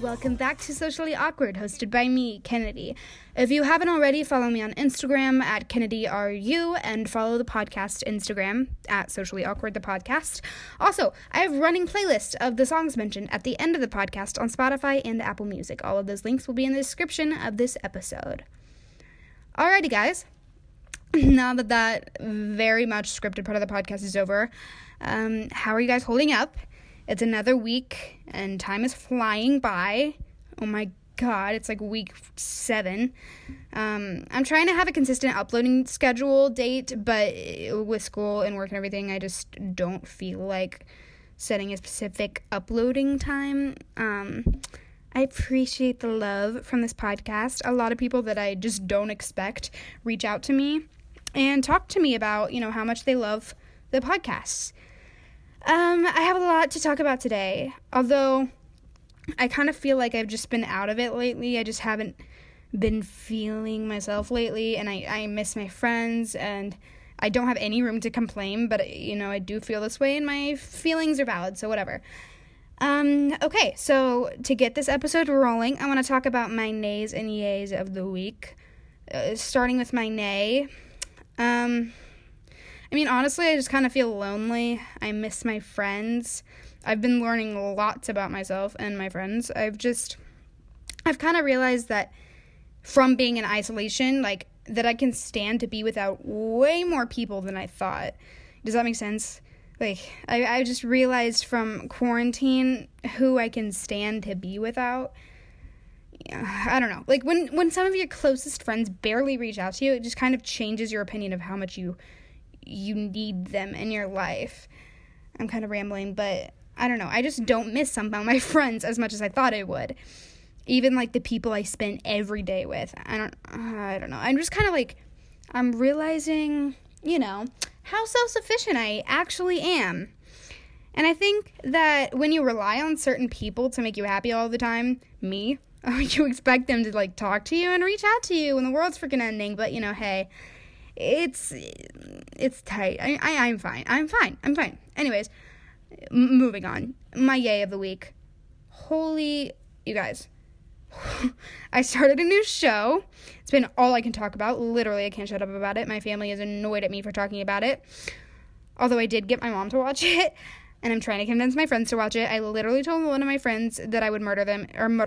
Welcome back to Socially Awkward, hosted by me, Kennedy. If you haven't already, follow me on Instagram at KennedyRU and follow the podcast Instagram at Socially Awkward the Podcast. Also, I have a running playlist of the songs mentioned at the end of the podcast on Spotify and Apple Music. All of those links will be in the description of this episode. Alrighty, guys. Now that very much scripted part of the podcast is over, how are you guys holding up? It's another week, and time is flying by. Oh my god, it's like week 7. I'm trying to have a consistent uploading schedule date, but with school and work and everything, I just don't feel like setting a specific uploading time. I appreciate the love from this podcast. A lot of people that I just don't expect reach out to me and talk to me about, you know, how much they love the podcasts. I have a lot to talk about today, although I kind of feel like I've just been out of it lately. I just haven't been feeling myself lately, and I miss my friends, and I don't have any room to complain, but, you know, I do feel this way, and my feelings are valid, so whatever. Okay, so to get this episode rolling, I want to talk about my nays and yays of the week, starting with my nay. I mean, honestly, I just kind of feel lonely. I miss my friends. I've been learning lots about myself and my friends. I've kind of realized that from being in isolation, like, that I can stand to be without way more people than I thought. Does that make sense? Like, I just realized from quarantine who I can stand to be without. I don't know. Like, when some of your closest friends barely reach out to you, it just kind of changes your opinion of how much you need them in your life. I'm kind of rambling, but I don't know. I just don't miss some of my friends as much as I thought I would. Even, like, the people I spend every day with. I don't know. I'm just kind of, like, I'm realizing, you know, how self-sufficient I actually am. And I think that when you rely on certain people to make you happy all the time, me, you expect them to, like, talk to you and reach out to you when the world's freaking ending. But, you know, hey, it's tight. I'm fine. Anyways, moving on. My yay of the week. Holy, you guys. I started a new show. It's been all I can talk about. Literally, I can't shut up about it. My family is annoyed at me for talking about it. Although I did get my mom to watch it, and I'm trying to convince my friends to watch it. I literally told one of my friends that I would murder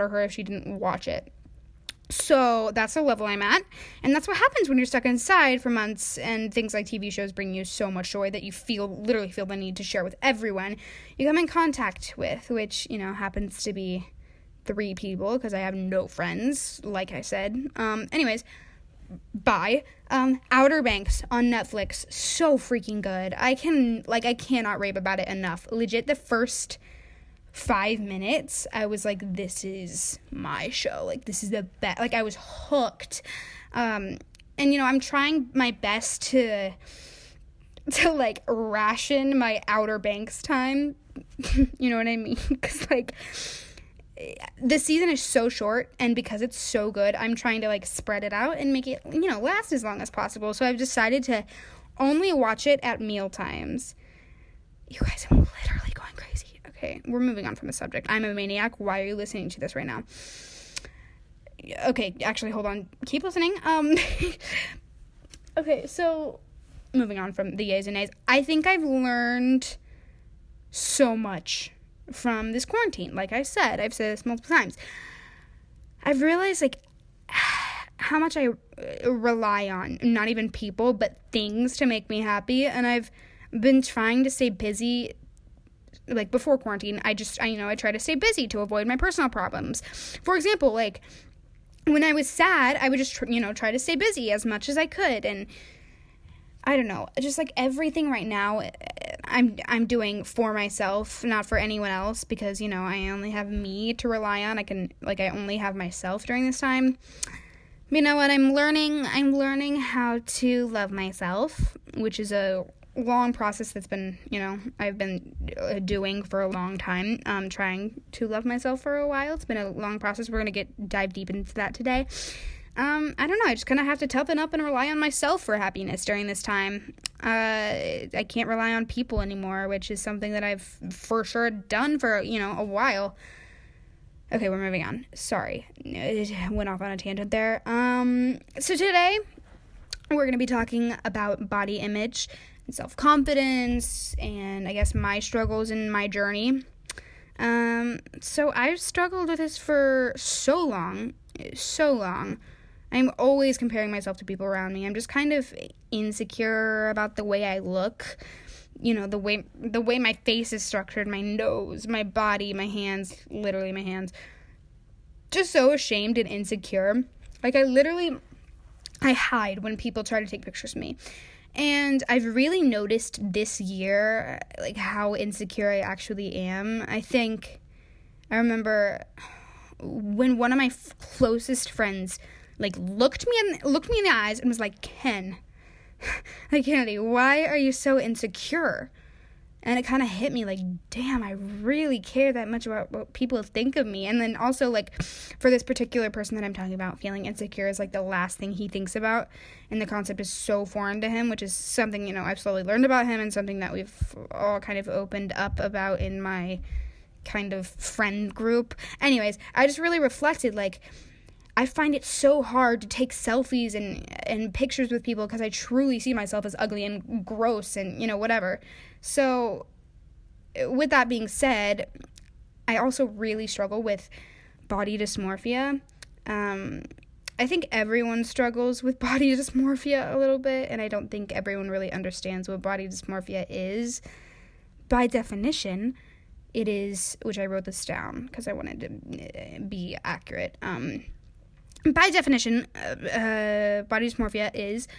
her if she didn't watch it. So that's the level I'm at, and that's what happens when you're stuck inside for months, and things like TV shows bring you so much joy that you literally feel the need to share with everyone you come in contact with, which, you know, happens to be 3 people, because I have no friends, like I said. Anyways, bye. Outer Banks on Netflix, so freaking good. I cannot rave about it enough. Legit, the first 5 minutes, I was like, this is my show. Like, this is the best. Like, I was hooked. And, you know, I'm trying my best to like, ration my Outer Banks time. You know what I mean? Because, like, this season is so short, and because it's so good, I'm trying to, like, spread it out and make it, you know, last as long as possible. So I've decided to only watch it at meal times. You guys, I'm literally going crazy. Okay, we're moving on from the subject. I'm a maniac. Why are you listening to this right now? Okay, actually, hold on. Keep listening. Okay, so moving on from the yays and nays. I think I've learned so much from this quarantine. Like I said, I've said this multiple times. I've realized, like, how much I rely on, not even people, but things to make me happy. And I've been trying to stay busy. Like, before quarantine, I try to stay busy to avoid my personal problems. For example, like, when I was sad, I would just, try to stay busy as much as I could, and I don't know, just, like, everything right now, I'm doing for myself, not for anyone else, because, you know, I only have me to rely on. I only have myself during this time. You know what, I'm learning how to love myself, which is a long process that's been, I've been doing for a long time, trying to love myself for a while. It's been a long process. We're going to dive deep into that today. I don't know. I just kind of have to toughen up and rely on myself for happiness during this time. I can't rely on people anymore, which is something that I've for sure done for, a while. Okay, we're moving on. Sorry, it went off on a tangent there. So today we're going to be talking about body image and self-confidence and I guess my struggles and my journey. So I've struggled with this for so long. I'm always comparing myself to people around me. I'm just kind of insecure about the way I look. You know, the way my face is structured, my nose, my body, my hands, literally my hands. Just so ashamed and insecure. Like, I hide when people try to take pictures of me. And I've really noticed this year, like, how insecure I actually am. I remember when one of my closest friends, like, looked me in the eyes and was like, "Ken, like, Kennedy, why are you so insecure?" And it kind of hit me, like, damn, I really care that much about what people think of me. And then also, like, for this particular person that I'm talking about, feeling insecure is, like, the last thing he thinks about. And the concept is so foreign to him, which is something, you know, I've slowly learned about him and something that we've all kind of opened up about in my kind of friend group. Anyways, I just really reflected, like, I find it so hard to take selfies and pictures with people because I truly see myself as ugly and gross and, you know, whatever. So with that being said, I also really struggle with body dysmorphia. I think everyone struggles with body dysmorphia a little bit, and I don't think everyone really understands what body dysmorphia is. By definition, it is, which I wrote this down because I wanted to be accurate, by definition, body dysmorphia is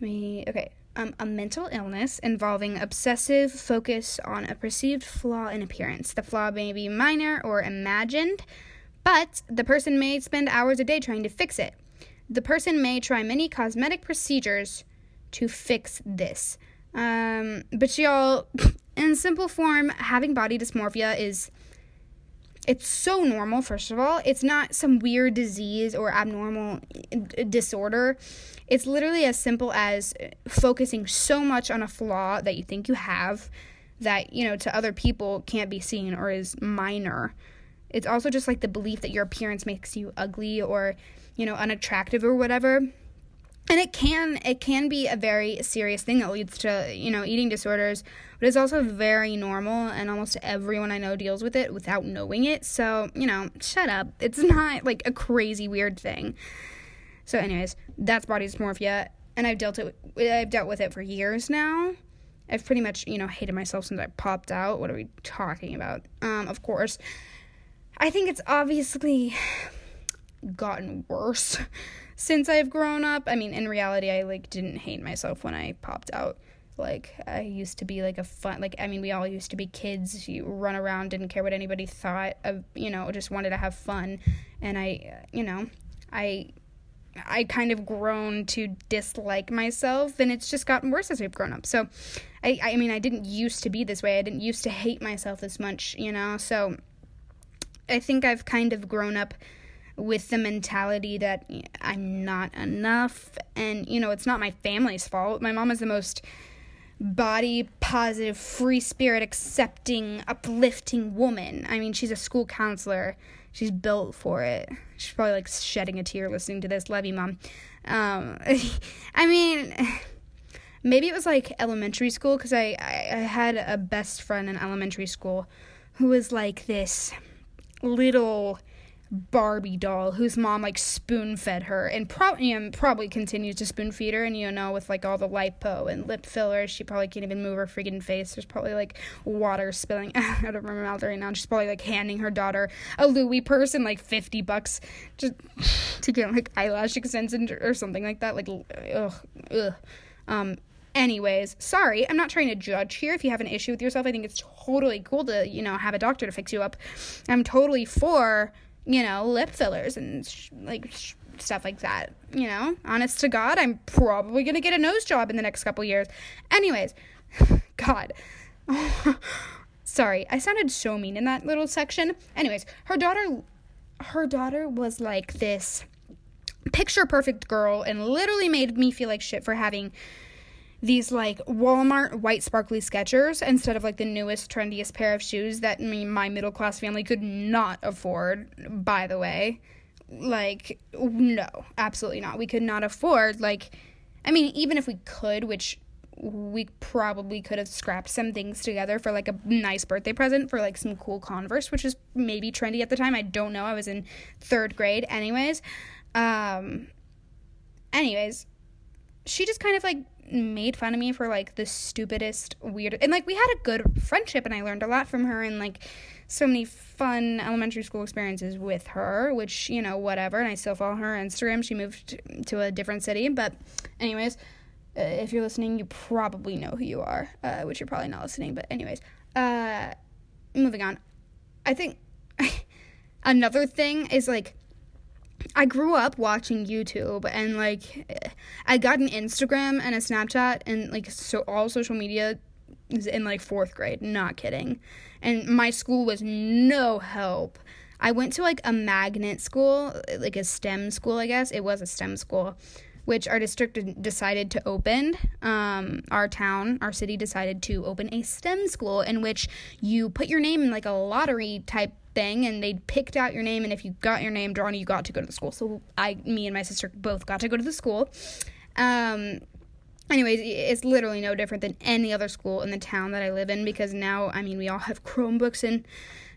a mental illness involving obsessive focus on a perceived flaw in appearance. The flaw may be minor or imagined, but the person may spend hours a day trying to fix it. The person may try many cosmetic procedures to fix this. But y'all, in simple form, having body dysmorphia is... it's so normal, first of all. It's not some weird disease or abnormal disorder. It's literally as simple as focusing so much on a flaw that you think you have that, you know, to other people can't be seen or is minor. It's also just, like, the belief that your appearance makes you ugly or, you know, unattractive or whatever. And it can be a very serious thing that leads to, you know, eating disorders, but it's also very normal, and almost everyone I know deals with it without knowing it, so, you know, shut up. It's not, like, a crazy weird thing. So, anyways, that's body dysmorphia, and I've dealt with it for years now. I've pretty much, you know, hated myself since I popped out. What are we talking about? Of course. I think it's obviously gotten worse since I've grown up. I mean, in reality, I, like, didn't hate myself when I popped out. Like, I used to be, like, we all used to be kids. You run around, didn't care what anybody thought of, you know, just wanted to have fun. And I kind of grown to dislike myself, and it's just gotten worse as I've grown up. So, I mean, I didn't used to be this way. I didn't used to hate myself this much, you know. So, I think I've kind of grown up with the mentality that I'm not enough, and, you know, it's not my family's fault. My mom is the most body positive, free spirit, accepting, uplifting woman. I mean, she's a school counselor. She's built for it. She's probably, like, shedding a tear listening to this. Love you, Mom. I mean, maybe it was, like, elementary school, because I had a best friend in elementary school who was, like, this little Barbie doll whose mom, like, spoon fed her and probably continues to spoon feed her, and, you know, with, like, all the lipo and lip fillers, she probably can't even move her freaking face. There's probably, like, water spilling out of her mouth right now, and she's probably, like, handing her daughter a Louis purse and, like, $50 just to get, like, eyelash extensions or something like that. Like, ugh. Anyways, sorry, I'm not trying to judge here. If you have an issue with yourself, I think it's totally cool to, you know, have a doctor to fix you up. I'm totally for, you know, lip fillers and, stuff like that, you know? Honest to God, I'm probably going to get a nose job in the next couple years. Anyways, God. Sorry, I sounded so mean in that little section. Anyways, her daughter was, like, this picture-perfect girl and literally made me feel like shit for having these like Walmart white sparkly Skechers instead of like the newest trendiest pair of shoes that my middle class family could not afford, by the way. Like, no, absolutely not. We could not afford, like, I mean, even if we could, which we probably could have scrapped some things together for, like, a nice birthday present for, like, some cool Converse, which is maybe trendy at the time. I don't know. I was in 3rd grade. Anyways, she just kind of, like, made fun of me for, like, the stupidest, weirdest, and, like, we had a good friendship, and I learned a lot from her, and, like, so many fun elementary school experiences with her, which, you know, whatever, and I still follow her on Instagram. She moved to a different city, but anyways, if you're listening, you probably know who you are, which you're probably not listening, but anyways, moving on. I think another thing is, like, I grew up watching YouTube, and, like, I got an Instagram and a Snapchat and, like, so all social media is in, like, 4th grade, not kidding, and my school was no help. I went to, like, a magnet school, like, a STEM school, I guess. It was a STEM school, which our district decided to open. Our city decided to open a STEM school in which you put your name in, like, a lottery type thing, and they picked out your name, and if you got your name drawn, you got to go to the school. So me and my sister both got to go to the school. Anyways, it's literally no different than any other school in the town that I live in, because now, I mean, we all have Chromebooks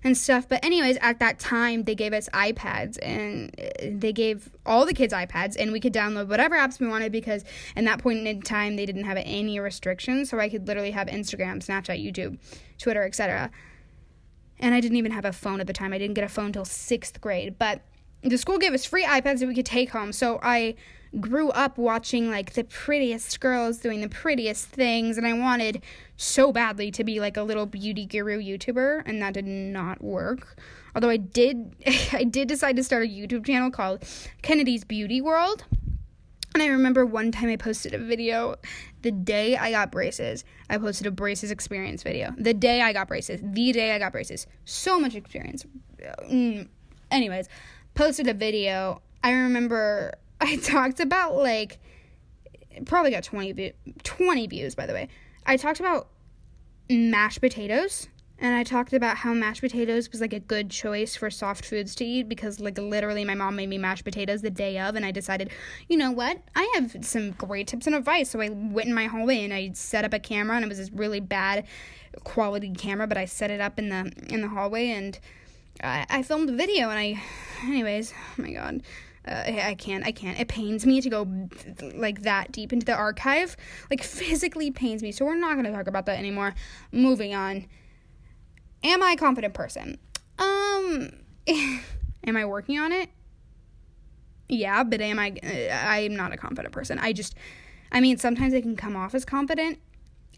and stuff, but anyways, at that time, they gave us iPads, and they gave all the kids iPads, and we could download whatever apps we wanted, because at that point in time, they didn't have any restrictions, so I could literally have Instagram, Snapchat, YouTube, Twitter, etc. And I didn't even have a phone at the time. I didn't get a phone till 6th grade. But the school gave us free iPads that we could take home. So I grew up watching, like, the prettiest girls doing the prettiest things. And I wanted so badly to be, like, a little beauty guru YouTuber. And that did not work. Although I did decide to start a YouTube channel called Kennedy's Beauty World. And I remember one time I posted a video the day I got braces. I posted a braces experience video. The day I got braces. So much experience. Anyways, posted a video. I remember I talked about, like, probably got 20 views, by the way. I talked about mashed potatoes. And I talked about how mashed potatoes was, like, a good choice for soft foods to eat because, like, literally my mom made me mashed potatoes the day of, and I decided, you know what, I have some great tips and advice. So I went in my hallway and I set up a camera, and it was this really bad quality camera, but I set it up in the hallway, and I filmed a video, and oh my God. I can't. It pains me to go, like, that deep into the archive. Like, physically pains me. So we're not going to talk about that anymore. Moving on. Am I a confident person? Am I working on it? Yeah, but I'm not a confident person. Sometimes I can come off as confident.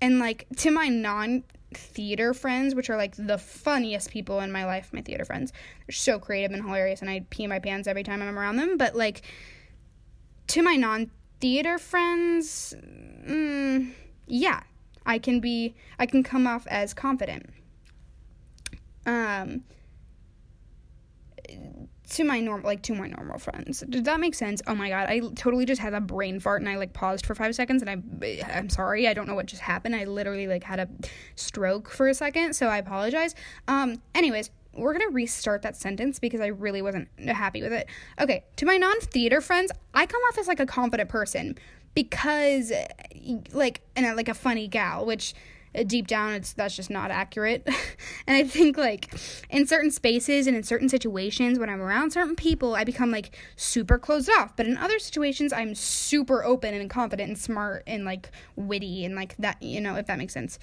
And, like, to my non-theater friends, which are, like, the funniest people in my life, my theater friends, they're so creative and hilarious, and I pee my pants every time I'm around them. But, like, to my non-theater friends, yeah, I can come off as confident. To my normal friends. Did that make sense? Oh my God, I totally just had a brain fart, and I, like, paused for 5 seconds, and I'm sorry, I don't know what just happened. I literally, like, had a stroke for a second, so I apologize. Anyways, we're gonna restart that sentence because I really wasn't happy with it. Okay, to my non-theater friends, I come off as, like, a confident person because, like, and, like, a funny gal, which deep down, that's just not accurate. And I think, like, in certain spaces and in certain situations, when I'm around certain people, I become, like, super closed off. But in other situations, I'm super open and confident and smart and, like, witty and, like, that, you know, if that makes sense.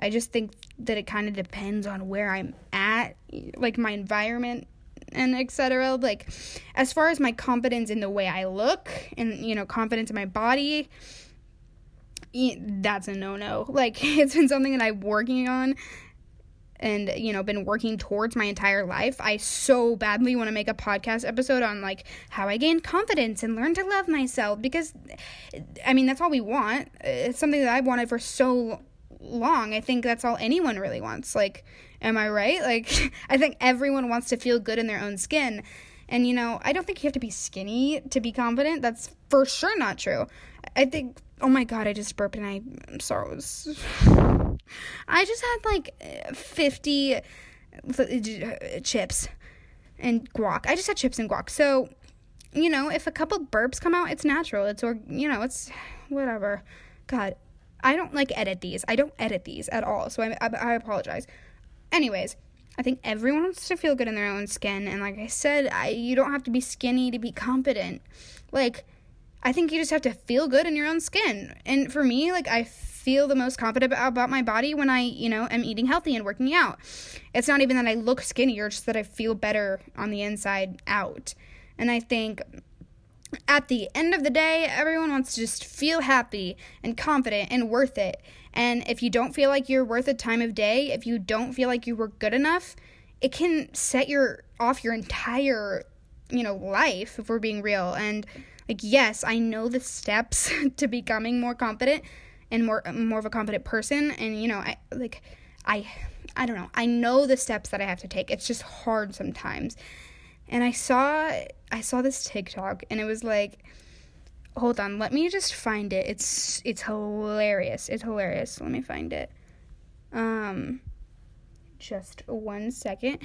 I just think that it kind of depends on where I'm at, like, my environment and etc. Like, as far as my confidence in the way I look and, you know, confidence in my body, that's a no-no. Like, it's been something that I'm working on and, you know, been working towards my entire life. I so badly want to make a podcast episode on, like, how I gained confidence and learned to love myself because, I mean, that's all we want. It's something that I've wanted for so long. I think that's all anyone really wants. Like, am I right? Like, I think everyone wants to feel good in their own skin. And, you know, I don't think you have to be skinny to be confident. That's for sure not true. I think Oh my god, I just burped and I'm sorry. I just had like 50 chips and guac. I just had chips and guac. So, you know, if a couple burps come out, it's natural. It's, or you know, it's whatever. God, I don't like edit these. I don't edit these at all. So I apologize. Anyways, I think everyone wants to feel good in their own skin, and like I said, you don't have to be skinny to be confident. Like, I think you just have to feel good in your own skin. And for me, like, I feel the most confident about my body when I, you know, am eating healthy and working out. It's not even that I look skinnier, it's just that I feel better on the inside out. And I think at the end of the day, everyone wants to just feel happy and confident and worth it. And if you don't feel like you're worth a time of day, if you don't feel like you were good enough, it can set off your entire, you know, life, if we're being real. And, like, yes, I know the steps to becoming more confident and more of a confident person. And, you know, I don't know. I know the steps that I have to take. It's just hard sometimes. And I saw this TikTok, and it was like, hold on, let me just find it. It's hilarious. It's hilarious. Let me find it. Just one second.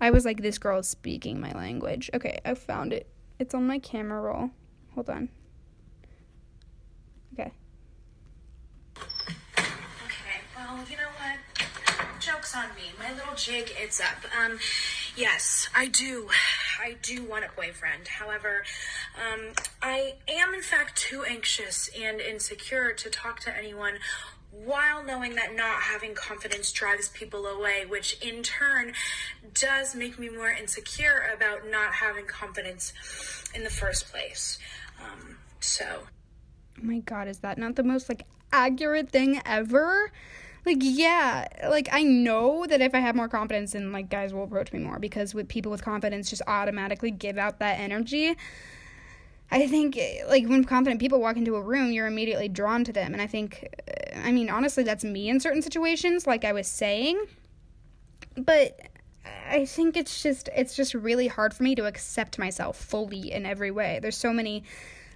I was like, this girl is speaking my language. Okay, I found it. It's on my camera roll. Hold on. Okay. Okay, well, you know what? Joke's on me. My little jig, it's up. Yes, I do want a boyfriend. However, I am in fact too anxious and insecure to talk to anyone, while knowing that not having confidence drives people away, which in turn does make me more insecure about not having confidence in the first place. Oh my god, is that not the most, like, accurate thing ever? Like, yeah, like, I know that if I have more confidence, then, like, guys will approach me more, because with people with confidence just automatically give out that energy. I think, like, when confident people walk into a room, you're immediately drawn to them, and I think, I mean, honestly, that's me in certain situations, like I was saying, but I think it's just really hard for me to accept myself fully in every way. There's so many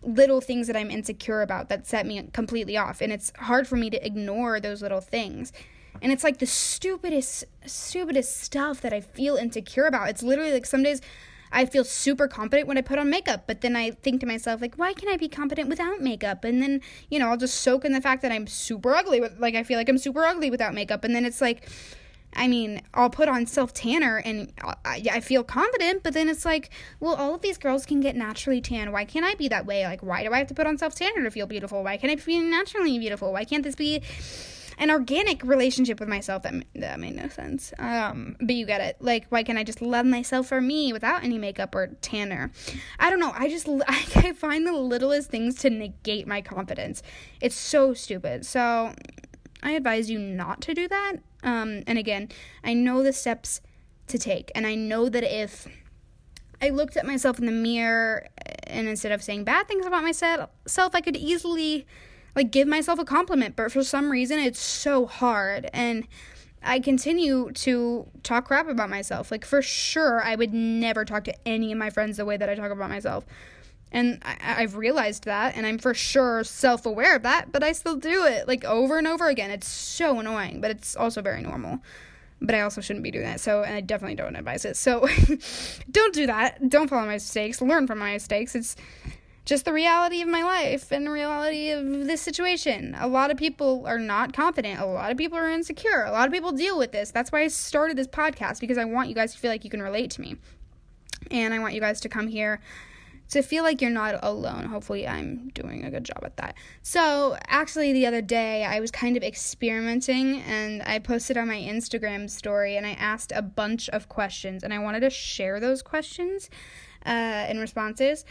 little things that I'm insecure about that set me completely off, and it's hard for me to ignore those little things. And it's like the stupidest stuff that I feel insecure about. It's literally like some days I feel super confident when I put on makeup, but then I think to myself, like, why can't I be confident without makeup? And then, you know, I'll just soak in the fact that I'm super ugly I feel like I'm super ugly without makeup. And then it's like, I mean, I'll put on self-tanner and I feel confident, but then it's like, well, all of these girls can get naturally tan. Why can't I be that way? Like, why do I have to put on self-tanner to feel beautiful? Why can't I be naturally beautiful? Why can't this be an organic relationship with myself? That made no sense. But you get it. Like, why can't I just love myself for me without any makeup or tanner? I don't know. I find the littlest things to negate my confidence. It's so stupid. So I advise you not to do that. And again, I know the steps to take, and I know that if I looked at myself in the mirror and instead of saying bad things about myself, I could easily, like, give myself a compliment, but for some reason it's so hard, and I continue to talk crap about myself. Like, for sure, I would never talk to any of my friends the way that I talk about myself. And I've realized that, and I'm for sure self-aware of that, but I still do it, like, over and over again. It's so annoying, but it's also very normal. But I also shouldn't be doing that, so, and I definitely don't advise it. So, don't do that. Don't follow my mistakes. Learn from my mistakes. It's just the reality of my life and the reality of this situation. A lot of people are not confident. A lot of people are insecure. A lot of people deal with this. That's why I started this podcast, because I want you guys to feel like you can relate to me. And I want you guys to come here to feel like you're not alone. Hopefully I'm doing a good job at that. So, actually, the other day, I was kind of experimenting, and I posted on my Instagram story, and I asked a bunch of questions, and I wanted to share those questions and responses.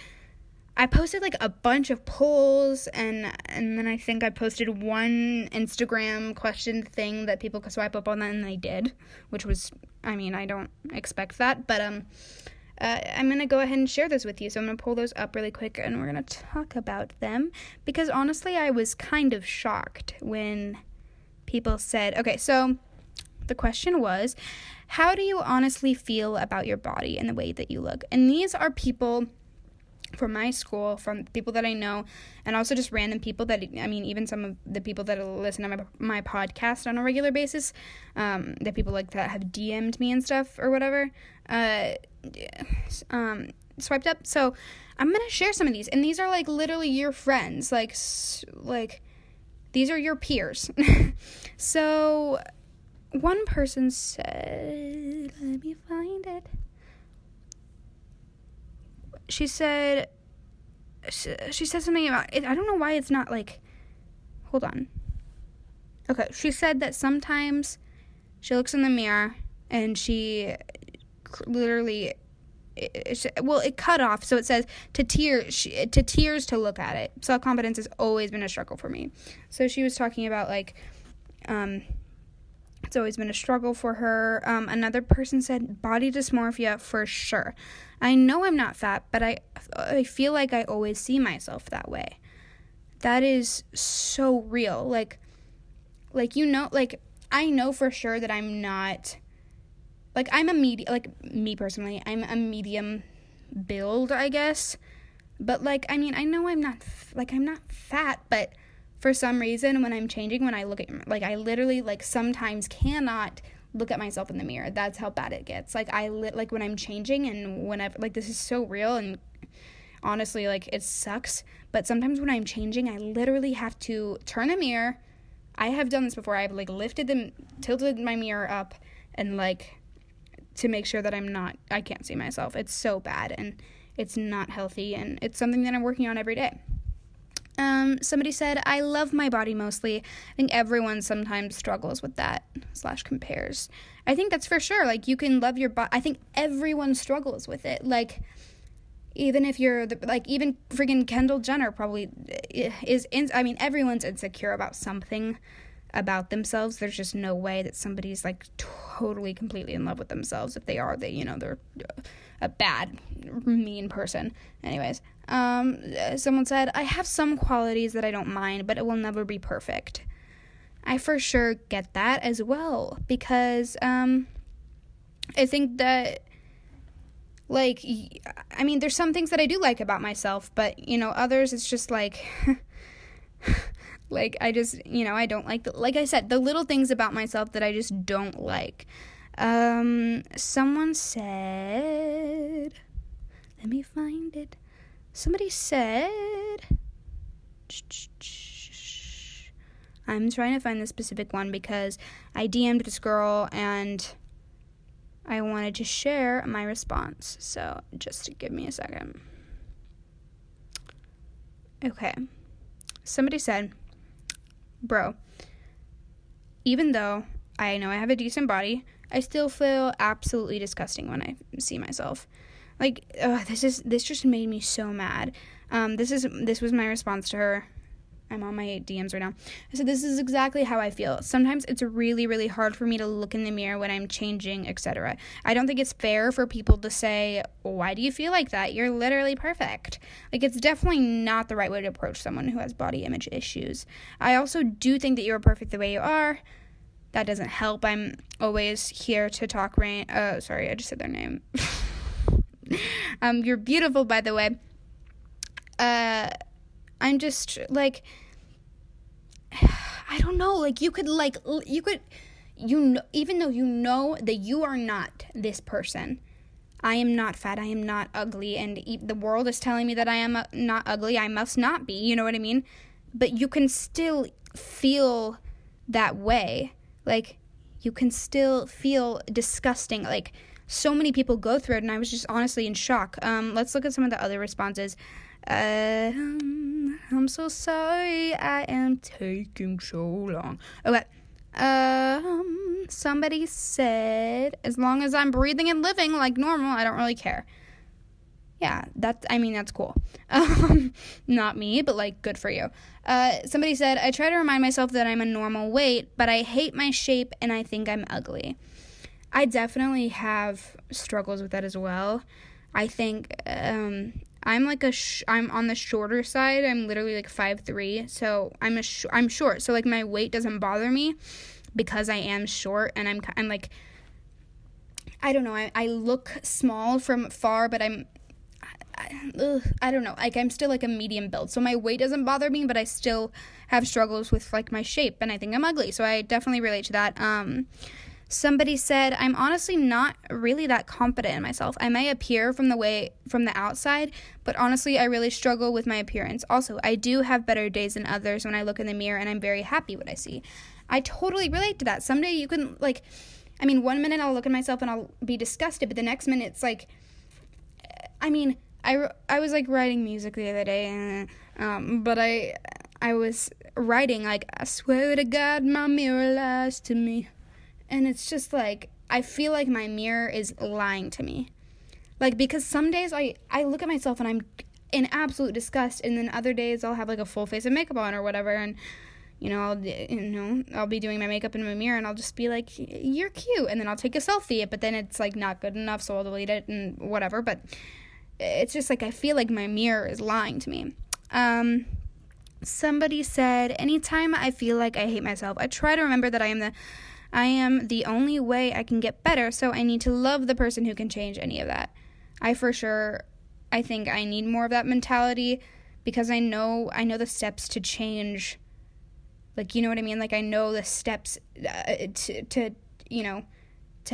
I posted, like, a bunch of polls, and then I think I posted one Instagram question thing that people could swipe up on, and they did, which was, I mean, I don't expect that, but, I'm going to go ahead and share those with you. So I'm going to pull those up really quick, and we're going to talk about them, because honestly, I was kind of shocked when people said, okay, so the question was, how do you honestly feel about your body and the way that you look? And these are people from my school, from people that I know, and also just random people that, I mean, even some of the people that listen to my podcast on a regular basis, the people like that have DM'd me and stuff or whatever, swiped up. So I'm going to share some of these, and these are, like, literally your friends, like these are your peers. So one person said, let me find it. She said something about it. I don't know why it's not, like, hold on. Okay, she said that sometimes she looks in the mirror and she literally, it cut off. So it says to tears to look at it. Self-confidence has always been a struggle for me. So she was talking about, like, it's always been a struggle for her. Another person said body dysmorphia for sure. I know I'm not fat, but I feel like I always see myself that way. That is so real. Like, you know, like, I know for sure that I'm not, like, me personally, I'm a medium build, I guess. But, like, I mean, I know I'm not, like, I'm not fat, but for some reason, when I'm changing, when I look at, like, I literally, like, sometimes cannot look at myself in the mirror. That's how bad it gets. Like, like, when I'm changing and whenever, like, this is so real, and honestly, like, it sucks, but sometimes when I'm changing, I literally have to turn the mirror. I have done this before. I've, like, tilted my mirror up and, like, to make sure that I can't see myself. It's so bad, and it's not healthy, and it's something that I'm working on every day. Somebody said, I love my body mostly. I think everyone sometimes struggles with that / compares. I think that's for sure. Like, you can love your body. I think everyone struggles with it. Like, even if you're, even friggin' Kendall Jenner probably is, everyone's insecure about something about themselves. There's just no way that somebody's, like, totally, completely in love with themselves. If they are, they're a bad, mean person. Anyways, someone said, I have some qualities that I don't mind, but it will never be perfect. I for sure get that as well, because I think that, like, I mean, there's some things that I do like about myself, but, you know, others, it's just, like, like, I just, you know, I don't like, like I said, the little things about myself that I just don't like. Someone said, let me find it. Somebody said, I'm trying to find this specific one because I DM'd this girl and I wanted to share my response. So just give me a second. Okay. Somebody said, bro, even though I know I have a decent body, I still feel absolutely disgusting when I see myself. Like, this just made me so mad. This was my response to her. I'm on my DMs right now. I said, this is exactly how I feel. Sometimes it's really, really hard for me to look in the mirror when I'm changing, etc. I don't think it's fair for people to say, why do you feel like that? You're literally perfect. Like, it's definitely not the right way to approach someone who has body image issues. I also do think that you're perfect the way you are. That doesn't help. I'm always here to talk sorry, I just said their name. You're beautiful, by the way. I'm just, like, I don't know, like, you could, you know, even though you know that you are not this person, I am not fat, I am not ugly, and the world is telling me that I am not ugly, I must not be, you know what I mean? But you can still feel that way, like, you can still feel disgusting, like, so many people go through it, and I was just honestly in shock. Let's look at some of the other responses. I'm so sorry I am taking so long. Okay. Somebody said, as long as I'm breathing and living like normal, I don't really care. Yeah, that's cool. Not me, but, like, good for you. Somebody said, I try to remind myself that I'm a normal weight, but I hate my shape and I think I'm ugly. I definitely have struggles with that as well. I think, I'm like I'm on the shorter side. I'm literally like 5'3", so I'm short. So, like, my weight doesn't bother me because I am short, and I'm like, I don't know. I look small from far, but I'm I don't know. Like, I'm still, like, a medium build. So my weight doesn't bother me, but I still have struggles with, like, my shape. And I think I'm ugly. So I definitely relate to that. Somebody said, I'm honestly not really that confident in myself. I may appear from the outside, but honestly, I really struggle with my appearance. Also, I do have better days than others when I look in the mirror, and I'm very happy what I see. I totally relate to that. Someday you can, like, I mean, 1 minute I'll look at myself and I'll be disgusted, but the next minute it's like, I mean, I was, like, writing music the other day, and, but I was writing, like, I swear to God, my mirror lies to me. And it's just, like, I feel like my mirror is lying to me. Like, because some days I look at myself and I'm in absolute disgust. And then other days I'll have, like, a full face of makeup on or whatever. And, you know, I'll be doing my makeup in my mirror and I'll just be like, you're cute. And then I'll take a selfie. But then it's, like, not good enough, so I'll delete it and whatever. But it's just, like, I feel like my mirror is lying to me. Somebody said, anytime I feel like I hate myself, I try to remember that I am the only way I can get better, so I need to love the person who can change any of that. I think I need more of that mentality because I know the steps to change. Like, you know what I mean? Like, I know the steps to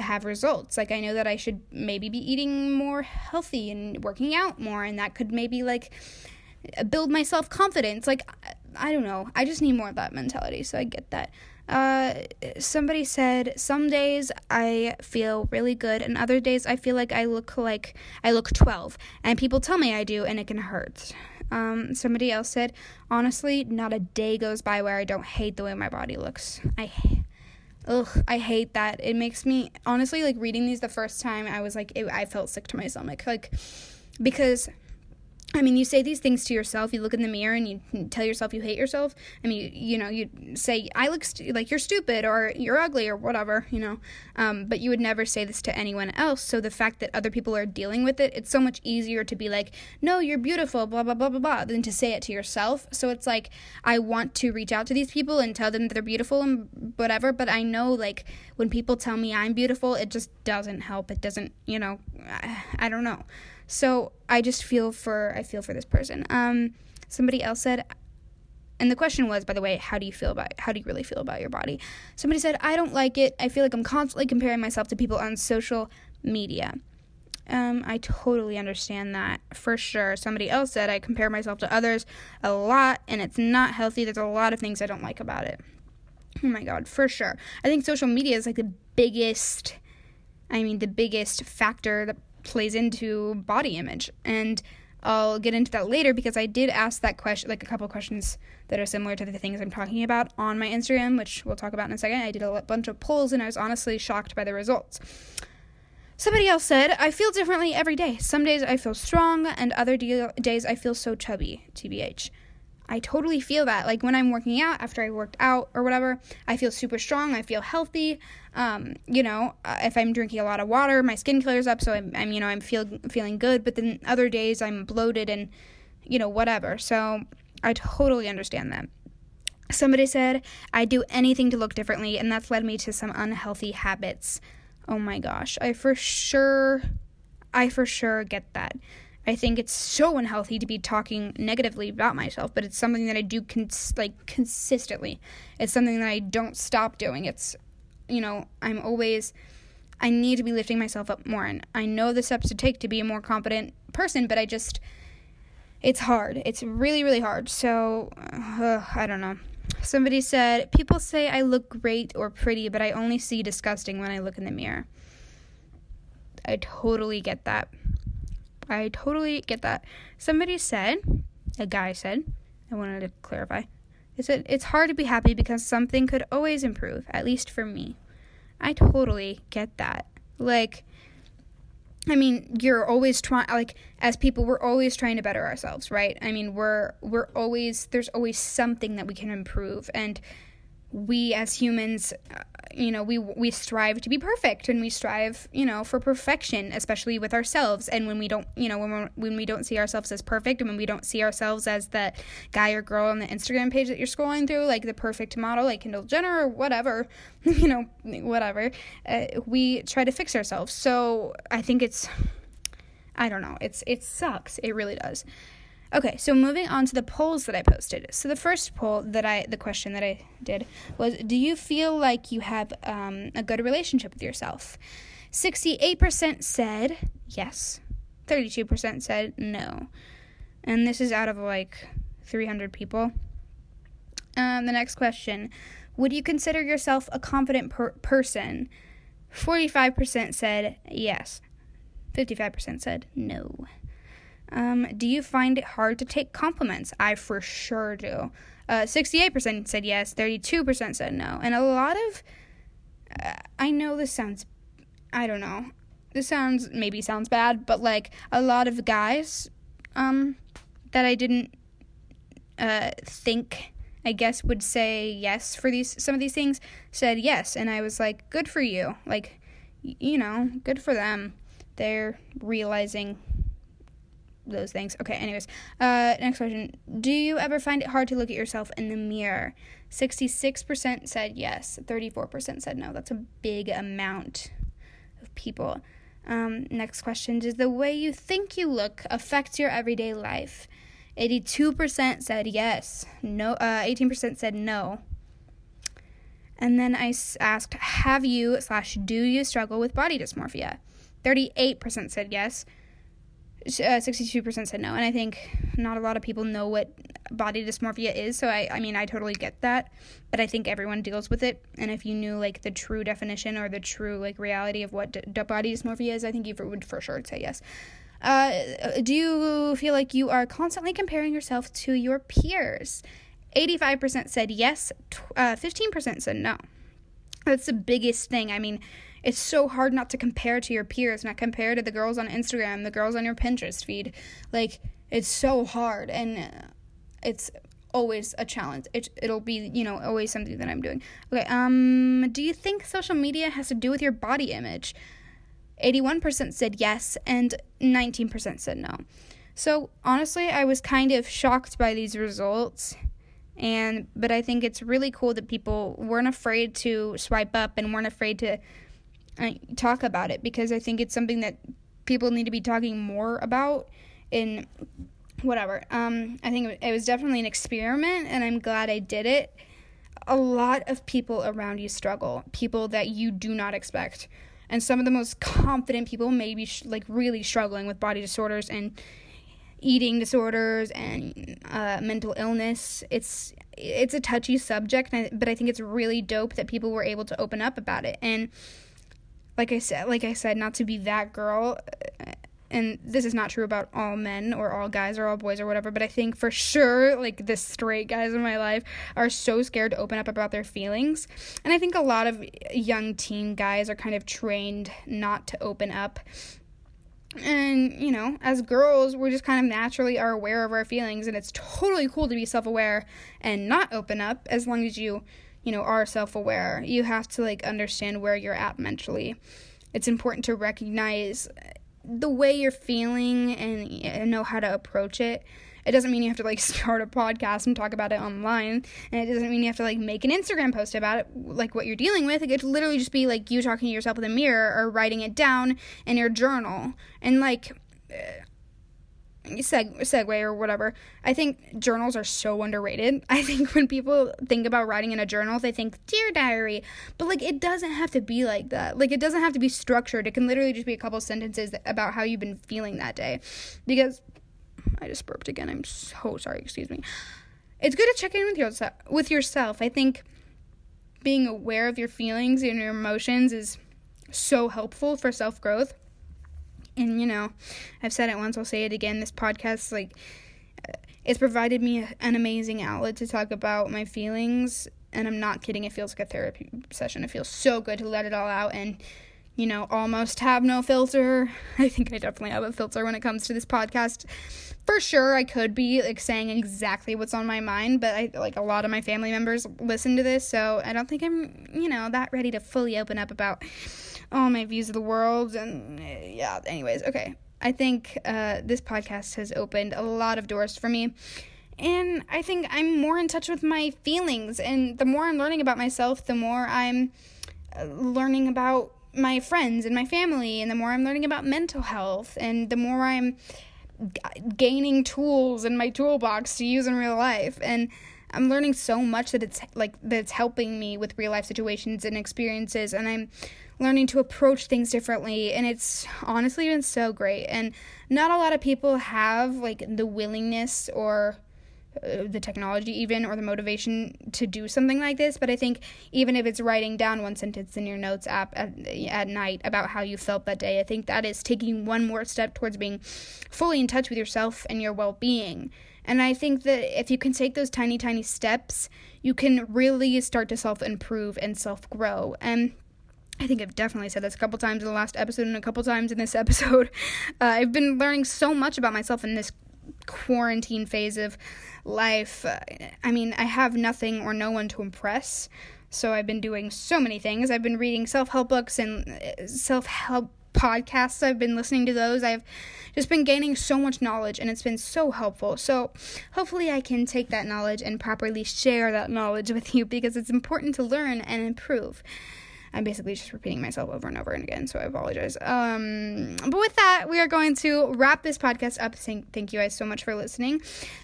have results. Like, I know that I should maybe be eating more healthy and working out more, and that could maybe, like, build my self-confidence. Like, I don't know. I just need more of that mentality, so I get that. Somebody said, some days I feel really good and other days I feel like I look 12 and people tell me I do and it can hurt. Somebody else said, honestly, not a day goes by where I don't hate the way my body looks. I hate that. It makes me, honestly, like, reading these the first time, I was like, I felt sick to my stomach, like, because, I mean, you say these things to yourself, you look in the mirror and you tell yourself you hate yourself. I mean, you say, I look like you're stupid or you're ugly or whatever, but you would never say this to anyone else. So the fact that other people are dealing with it, it's so much easier to be like, no, you're beautiful, blah, blah, blah, blah, blah, than to say it to yourself. So it's like, I want to reach out to these people and tell them that they're beautiful and whatever, but I know, like, when people tell me I'm beautiful, it just doesn't help. It doesn't, I don't know. So I feel for this person. Somebody else said, and the question was, by the way, how do you really feel about your body? Somebody said, I don't like it. I feel like I'm constantly comparing myself to people on social media. I totally understand that for sure. Somebody else said, I compare myself to others a lot and it's not healthy. There's a lot of things I don't like about it. Oh my God, for sure. I think social media is, like, the biggest factor that plays into body image, and I'll get into that later because I did ask that question, like, a couple questions that are similar to the things I'm talking about on my Instagram, which we'll talk about in a second. I did a bunch of polls and I was honestly shocked by the results. Somebody else said, I feel differently every day. Some days I feel strong and other days I feel so chubby, TBH. I totally feel that. Like, when I'm working out, after I worked out or whatever, I feel super strong. I feel healthy. If I'm drinking a lot of water, my skin clears up, so I'm feeling good. But then other days I'm bloated and, whatever. So I totally understand that. Somebody said, I do anything to look differently, and that's led me to some unhealthy habits. Oh my gosh, I for sure get that. I think it's so unhealthy to be talking negatively about myself, but it's something that I do consistently. It's something that I don't stop doing. It's, I need to be lifting myself up more, and I know the steps to take to be a more competent person, but it's hard. It's really, really hard. So, I don't know. Somebody said, people say I look great or pretty, but I only see disgusting when I look in the mirror. I totally get that. Somebody said, a guy said, I wanted to clarify, it's hard to be happy because something could always improve, at least for me. I totally get that. Like, I mean, you're always trying, like, as people, we're always trying to better ourselves, right? I mean, we're always, there's always something that we can improve, and we as humans, we strive to be perfect, and we strive, for perfection, especially with ourselves. And when we don't, when we don't see ourselves as perfect, and when we don't see ourselves as that guy or girl on the Instagram page that you're scrolling through, like the perfect model, like Kendall Jenner or whatever, we try to fix ourselves. So I think it's, I don't know. It sucks. It really does. Okay, so moving on to the polls that I posted. So the first poll the question that I did was, do you feel like you have a good relationship with yourself? 68% said yes. 32% said no. And this is out of, 300 people. The next question, would you consider yourself a confident person? 45% said yes. 55% said no. Do you find it hard to take compliments? I for sure do. 68% said yes, 32% said no. And a lot of, I know this sounds, I don't know, this sounds, maybe sounds bad, but, a lot of guys, that I didn't, think, I guess, would say yes for some of these things, said yes, and I was like, good for you, good for them, they're realizing those things. Okay, anyways, next question, do you ever find it hard to look at yourself in the mirror? 66% said yes, 34% said no. That's a big amount of people. Next question, does the way you think you look affect your everyday life? 82% said yes, no. 18% said no. And then I asked, have you / do you struggle with body dysmorphia? 38% said yes, 62% said no. And I think not a lot of people know what body dysmorphia is, so I totally get that, but I think everyone deals with it, and if you knew, the true definition or the true, reality of what body dysmorphia is, I think you would for sure say yes. Do you feel like you are constantly comparing yourself to your peers? 85% said yes, 15% said no. That's the biggest thing. It's so hard not to compare to your peers, not compare to the girls on Instagram, the girls on your Pinterest feed. It's so hard, and it's always a challenge. It'll be, always something that I'm doing. Okay, do you think social media has to do with your body image? 81% said yes, and 19% said no. So, honestly, I was kind of shocked by these results, but I think it's really cool that people weren't afraid to swipe up and weren't afraid to talk about it, because I think it's something that people need to be talking more about in whatever. I think it was definitely an experiment, and I'm glad I did it. A lot of people around you struggle, people that you do not expect. And some of the most confident people may be, really struggling with body disorders and eating disorders and mental illness. It's a touchy subject, but I think it's really dope that people were able to open up about it. And like I said, not to be that girl, and this is not true about all men or all guys or all boys or whatever, but I think for sure, the straight guys in my life are so scared to open up about their feelings. And I think a lot of young teen guys are kind of trained not to open up. And, as girls, we just kind of naturally are aware of our feelings, and it's totally cool to be self-aware and not open up as long as you, are self-aware. You have to, understand where you're at mentally. It's important to recognize the way you're feeling and know how to approach it. It doesn't mean you have to start a podcast and talk about it online, and it doesn't mean you have to make an Instagram post about it, what you're dealing with. It could literally just be you talking to yourself in the mirror or writing it down in your journal, and segue or whatever. I think journals are so underrated. I think when people think about writing in a journal, they think dear diary, but it doesn't have to be like that. It doesn't have to be structured. It can literally just be a couple sentences about how you've been feeling that day. Because I just burped again. I'm so sorry. Excuse me. It's good to check in with yourself. I think being aware of your feelings and your emotions is so helpful for self-growth. And, I've said it once, I'll say it again, this podcast, it's provided me an amazing outlet to talk about my feelings, and I'm not kidding, it feels like a therapy session. It feels so good to let it all out and, almost have no filter. I think I definitely have a filter when it comes to this podcast. For sure, I could be, saying exactly what's on my mind, but I, a lot of my family members listen to this, so I don't think I'm, that ready to fully open up about all my views of the world, and yeah, anyways, okay, I think this podcast has opened a lot of doors for me, and I think I'm more in touch with my feelings, and the more I'm learning about myself, the more I'm learning about my friends and my family, and the more I'm learning about mental health, and the more I'm gaining tools in my toolbox to use in real life. And I'm learning so much that it's helping me with real life situations and experiences, and I'm learning to approach things differently, and it's honestly been so great. And not a lot of people have the willingness or the technology even, or the motivation to do something like this. But I think even if it's writing down one sentence in your notes app at night about how you felt that day, I think that is taking one more step towards being fully in touch with yourself and your well-being. And I think that if you can take those tiny, tiny steps, you can really start to self-improve and self-grow. And I think I've definitely said this a couple times in the last episode and a couple times in this episode. I've been learning so much about myself in this quarantine phase of life. I mean, I have nothing or no one to impress, so I've been doing so many things. I've been reading self-help books and self-help podcasts. I've been listening to those. I've just been gaining so much knowledge, and it's been so helpful. So hopefully I can take that knowledge and properly share that knowledge with you, because it's important to learn and improve. I'm basically just repeating myself over and over and again, so I apologize. But with that, we are going to wrap this podcast up. Thank you guys so much for listening.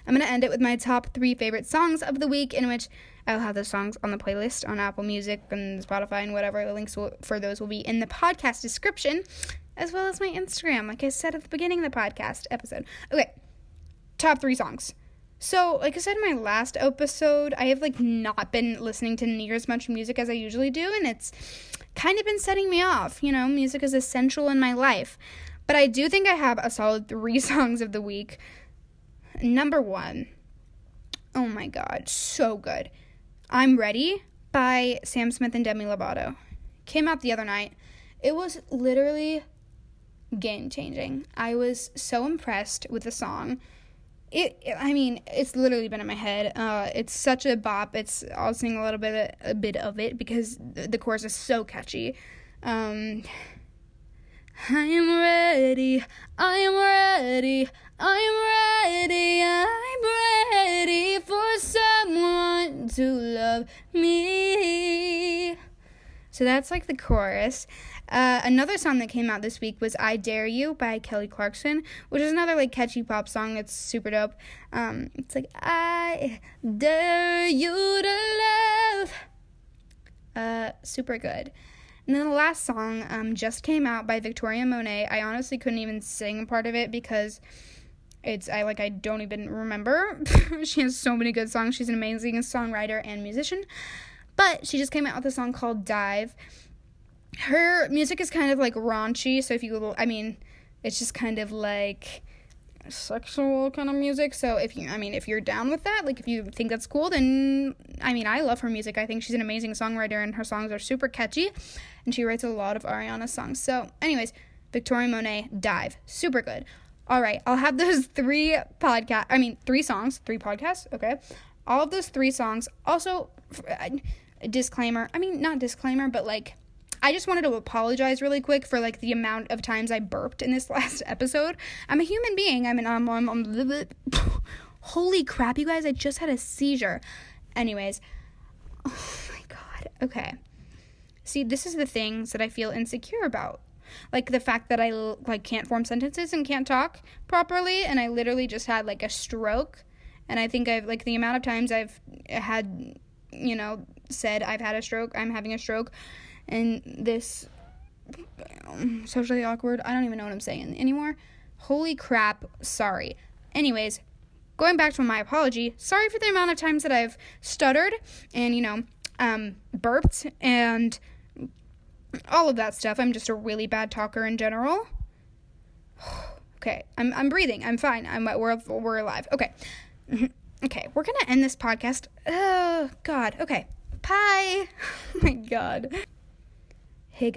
I'm going to end it with my top 3 favorite songs of the week, in which I'll have those songs on the playlist on Apple Music and Spotify and whatever. The links for those will be in the podcast description, as well as my Instagram, like I said at the beginning of the podcast episode. Okay, top 3 songs. So, like I said in my last episode, I have, not been listening to near as much music as I usually do, and it's kind of been setting me off. You know, music is essential in my life. But I do think I have a solid 3 songs of the week. Number 1, oh my god, so good, I'm Ready by Sam Smith and Demi Lovato. Came out the other night. It was literally game-changing. I was so impressed with the song. It's literally been in my head. It's such a bop. I'll sing a bit of it because the chorus is so catchy. I am ready. I am ready. I am ready. I'm ready for someone to love me. So that's the chorus. Another song that came out this week was I Dare You by Kelly Clarkson, which is another catchy pop song that's super dope. It's I dare you to love. Super good. And then the last song just came out by Victoria Monet. I honestly couldn't even sing a part of it because I don't even remember. She has so many good songs. She's an amazing songwriter and musician. But she just came out with a song called Dive. Her music is kind of raunchy, so if you, it's just kind of sexual kind of music. So if you're down with that, if you think that's cool, then I love her music. I think she's an amazing songwriter, and her songs are super catchy, and she writes a lot of Ariana songs. So anyways, Victoria Monet, Dive, super good. All right, I'll have those 3 songs, 3 podcasts. Okay, all of those 3 songs. Also, I just wanted to apologize really quick for the amount of times I burped in this last episode. I'm a human being. Holy crap, you guys, I just had a seizure. Anyways, oh my god, okay. See, this is the things that I feel insecure about. The fact that I can't form sentences and can't talk properly, and I literally just had a stroke. And I think I've the amount of times I've had, said I've had a stroke, I'm having a stroke, and this socially awkward, I don't even know what I'm saying anymore. Holy crap, sorry. Anyways, going back to my apology, sorry for the amount of times that I've stuttered and, burped and all of that stuff. I'm just a really bad talker in general. Okay, I'm breathing, I'm fine, we're alive. Okay, okay, we're gonna end this podcast. Oh, God, okay, bye. Oh, my God.